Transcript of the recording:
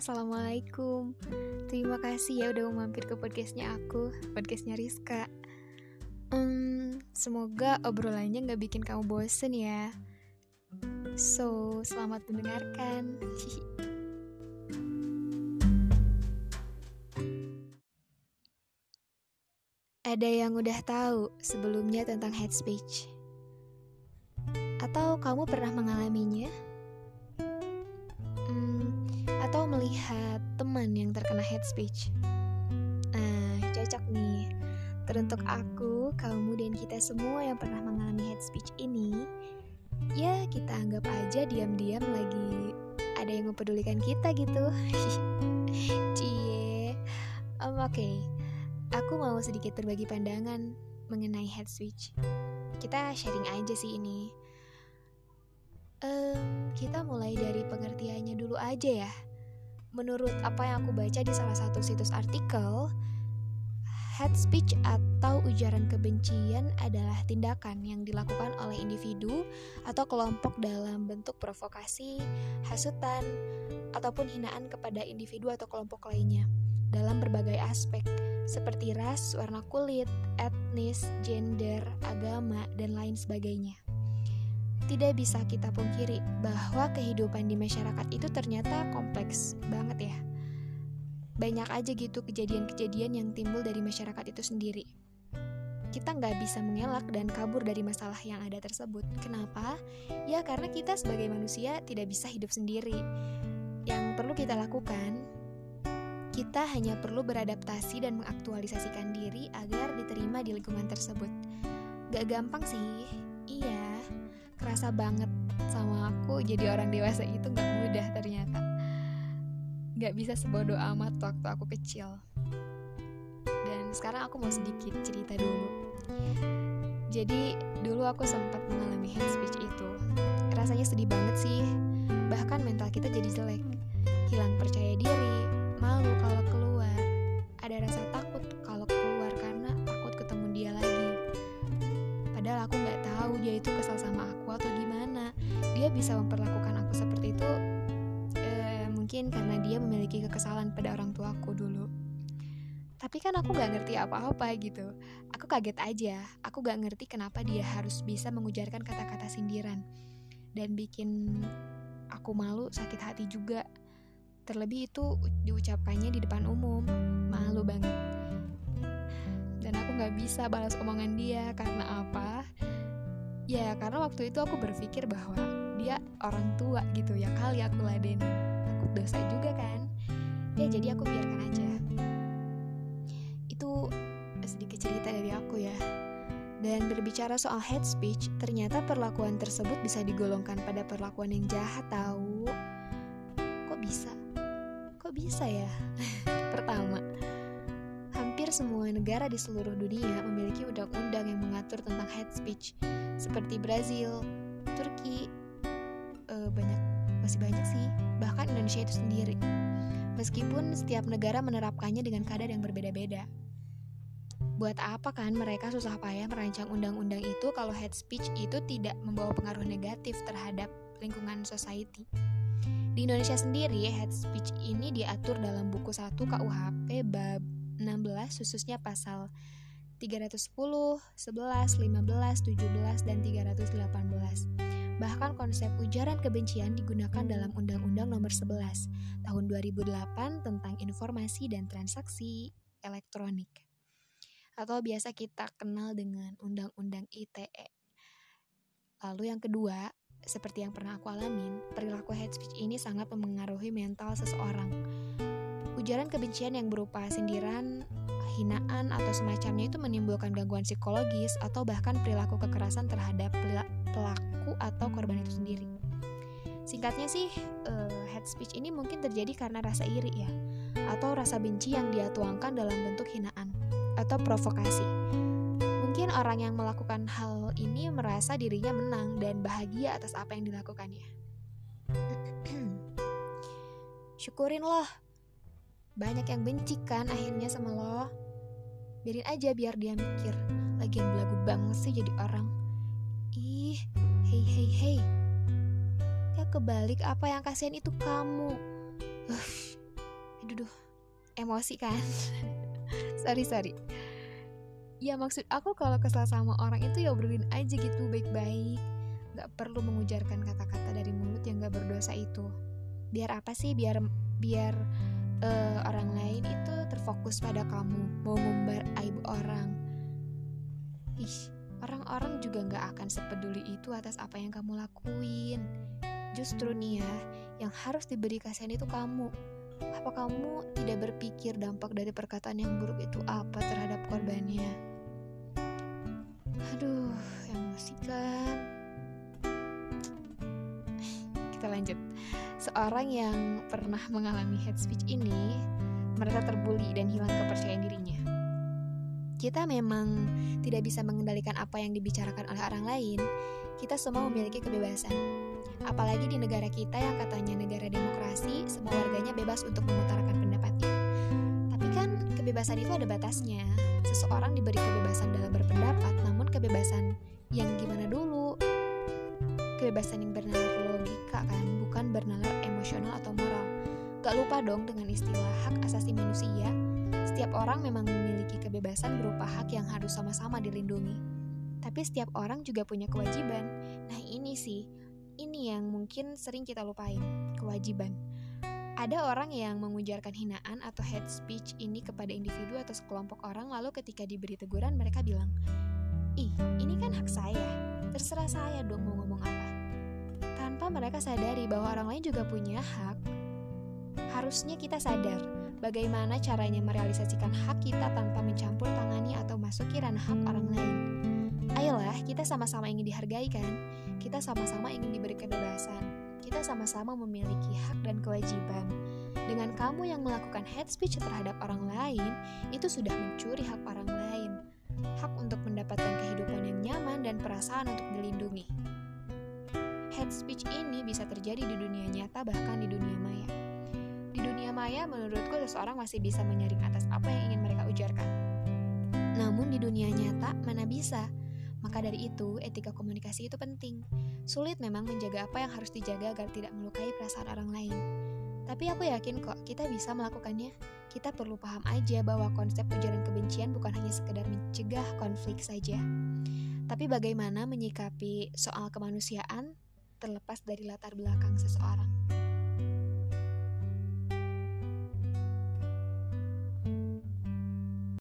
Assalamualaikum. Terima kasih ya udah mau mampir ke podcastnya aku, podcastnya Rizka. Semoga obrolannya gak bikin kamu bosen ya. So, selamat mendengarkan. Ada yang udah tahu sebelumnya tentang hate speech? Atau kamu pernah mengalaminya? Atau melihat teman yang terkena hate speech? Nah, cocok nih. Teruntuk aku, kamu, dan kita semua yang pernah mengalami hate speech ini, ya kita anggap aja diam-diam lagi ada yang mempedulikan kita gitu. Cie. Oke. Aku mau sedikit berbagi pandangan mengenai hate speech. Kita sharing aja sih ini. Kita mulai dari pengertiannya dulu aja ya. Menurut apa yang aku baca di salah satu situs artikel, hate speech atau ujaran kebencian adalah tindakan yang dilakukan oleh individu atau kelompok dalam bentuk provokasi, hasutan, ataupun hinaan kepada individu atau kelompok lainnya dalam berbagai aspek seperti ras, warna kulit, etnis, gender, agama, dan lain sebagainya. Tidak bisa kita pungkiri bahwa kehidupan di masyarakat itu ternyata kompleks banget ya. Banyak aja gitu kejadian-kejadian yang timbul dari masyarakat itu sendiri. Kita nggak bisa mengelak dan kabur dari masalah yang ada tersebut. Kenapa? Ya karena kita sebagai manusia tidak bisa hidup sendiri. Yang perlu kita lakukan, kita hanya perlu beradaptasi dan mengaktualisasikan diri agar diterima di lingkungan tersebut. Gak gampang sih, iya. Kerasa banget sama aku jadi orang dewasa itu gak mudah ternyata. Gak bisa sebodoh amat waktu aku kecil. Dan sekarang aku mau sedikit cerita dulu. Jadi dulu aku sempat mengalami hate speech itu. Rasanya sedih banget sih. Bahkan mental kita jadi jelek. Hilang percaya diri, malu kalau keluar. Ada rasa takut kalau keluar karena takut ketemu dia lagi. Padahal aku gak tahu dia itu kesal sama aku atau gimana. Dia bisa memperlakukan aku seperti itu mungkin karena dia memiliki kekesalan pada orang tuaku dulu. Tapi kan aku gak ngerti apa-apa gitu. Aku kaget aja. Aku gak ngerti kenapa dia harus bisa mengujarkan kata-kata sindiran. Dan bikin aku malu, sakit hati juga. Terlebih itu diucapkannya di depan umum. Malu banget. Dan aku gak bisa balas omongan dia. Karena apa? Ya karena waktu itu aku berpikir bahwa dia orang tua gitu. Ya kali aku ladenin. Dosa juga kan ya, jadi aku biarkan aja. Itu sedikit cerita dari aku ya. Dan berbicara soal hate speech, ternyata perlakuan tersebut bisa digolongkan pada perlakuan yang jahat tahu. Kok bisa ya. Pertama, hampir semua negara di seluruh dunia memiliki undang-undang yang mengatur tentang hate speech, seperti Brazil, Turki, masih banyak sih, bahkan Indonesia itu sendiri. Meskipun setiap negara menerapkannya dengan kadar yang berbeda-beda. Buat apa kan mereka susah payah merancang undang-undang itu kalau hate speech itu tidak membawa pengaruh negatif terhadap lingkungan society. Di Indonesia sendiri, hate speech ini diatur dalam buku 1 KUHP bab 16, khususnya pasal 310, 11, 15, 17, dan 318. Bahkan konsep ujaran kebencian digunakan dalam Undang-Undang Nomor 11 Tahun 2008 tentang Informasi dan Transaksi Elektronik. Atau biasa kita kenal dengan Undang-Undang ITE. Lalu yang kedua, seperti yang pernah aku alamin, perilaku hate speech ini sangat memengaruhi mental seseorang. Ujaran kebencian yang berupa sindiran, hinaan, atau semacamnya itu menimbulkan gangguan psikologis atau bahkan perilaku kekerasan terhadap pelaku atau korban itu sendiri. Singkatnya sih, hate speech ini mungkin terjadi karena rasa iri ya, atau rasa benci yang dia tuangkan dalam bentuk hinaan atau provokasi. Mungkin orang yang melakukan hal ini merasa dirinya menang dan bahagia atas apa yang dilakukannya. Syukurin loh, banyak yang benci kan akhirnya sama lo. Biarin aja biar dia mikir. Lagian belagu banget sih jadi orang. Hei, ya kebalik apa yang kasihan itu kamu. Aduh, emosi kan. Sorry. Ya maksud aku kalau kesal sama orang itu ya obrolin aja gitu baik-baik. Gak perlu mengujarkan kata-kata dari mulut yang gak berdosa itu. Biar apa sih? Biar orang lain itu terfokus pada kamu. Mau ngumbar aib orang. Orang-orang juga gak akan sepeduli itu atas apa yang kamu lakuin. Justru nih ya, yang harus diberi kasihan itu kamu. Apa kamu tidak berpikir dampak dari perkataan yang buruk itu apa terhadap korbannya? Aduh, emosi kan. Kita lanjut. Seorang yang pernah mengalami hate speech ini merasa terbuli dan hilang kepercayaan dirinya. Kita memang tidak bisa mengendalikan apa yang dibicarakan oleh orang lain. Kita semua memiliki kebebasan. Apalagi di negara kita yang katanya negara demokrasi, semua warganya bebas untuk mengutarakan pendapatnya. Tapi kan kebebasan itu ada batasnya. Seseorang diberi kebebasan dalam berpendapat, namun kebebasan yang gimana dulu? Kebebasan yang bernalar logika kan, bukan bernalar emosional atau moral. Gak lupa dong dengan istilah hak asasi manusia. Setiap orang memang memiliki kebebasan berupa hak yang harus sama-sama dilindungi. Tapi setiap orang juga punya kewajiban. Nah ini yang mungkin sering kita lupain, kewajiban. Ada orang yang mengujarkan hinaan atau hate speech ini kepada individu atau sekelompok orang, lalu ketika diberi teguran mereka bilang, "Ih, ini kan hak saya, terserah saya dong mau ngomong apa." Tanpa mereka sadari bahwa orang lain juga punya hak. Harusnya kita sadar bagaimana caranya merealisasikan hak kita tanpa mencampur tangani atau masuki ranah hak orang lain. Ayolah, kita sama-sama ingin dihargai kan? Kita sama-sama ingin diberi kebebasan. Kita sama-sama memiliki hak dan kewajiban. Dengan kamu yang melakukan hate speech terhadap orang lain, itu sudah mencuri hak orang lain. Hak untuk mendapatkan kehidupan yang nyaman dan perasaan untuk dilindungi. Hate speech ini bisa terjadi di dunia nyata bahkan di dunia maya. Di dunia maya, menurutku seseorang masih bisa menyaring atas apa yang ingin mereka ujarkan. Namun di dunia nyata, mana bisa? Maka dari itu, etika komunikasi itu penting. Sulit memang menjaga apa yang harus dijaga agar tidak melukai perasaan orang lain. Tapi aku yakin kok, kita bisa melakukannya. Kita perlu paham aja bahwa konsep ujaran kebencian bukan hanya sekedar mencegah konflik saja. Tapi bagaimana menyikapi soal kemanusiaan terlepas dari latar belakang seseorang.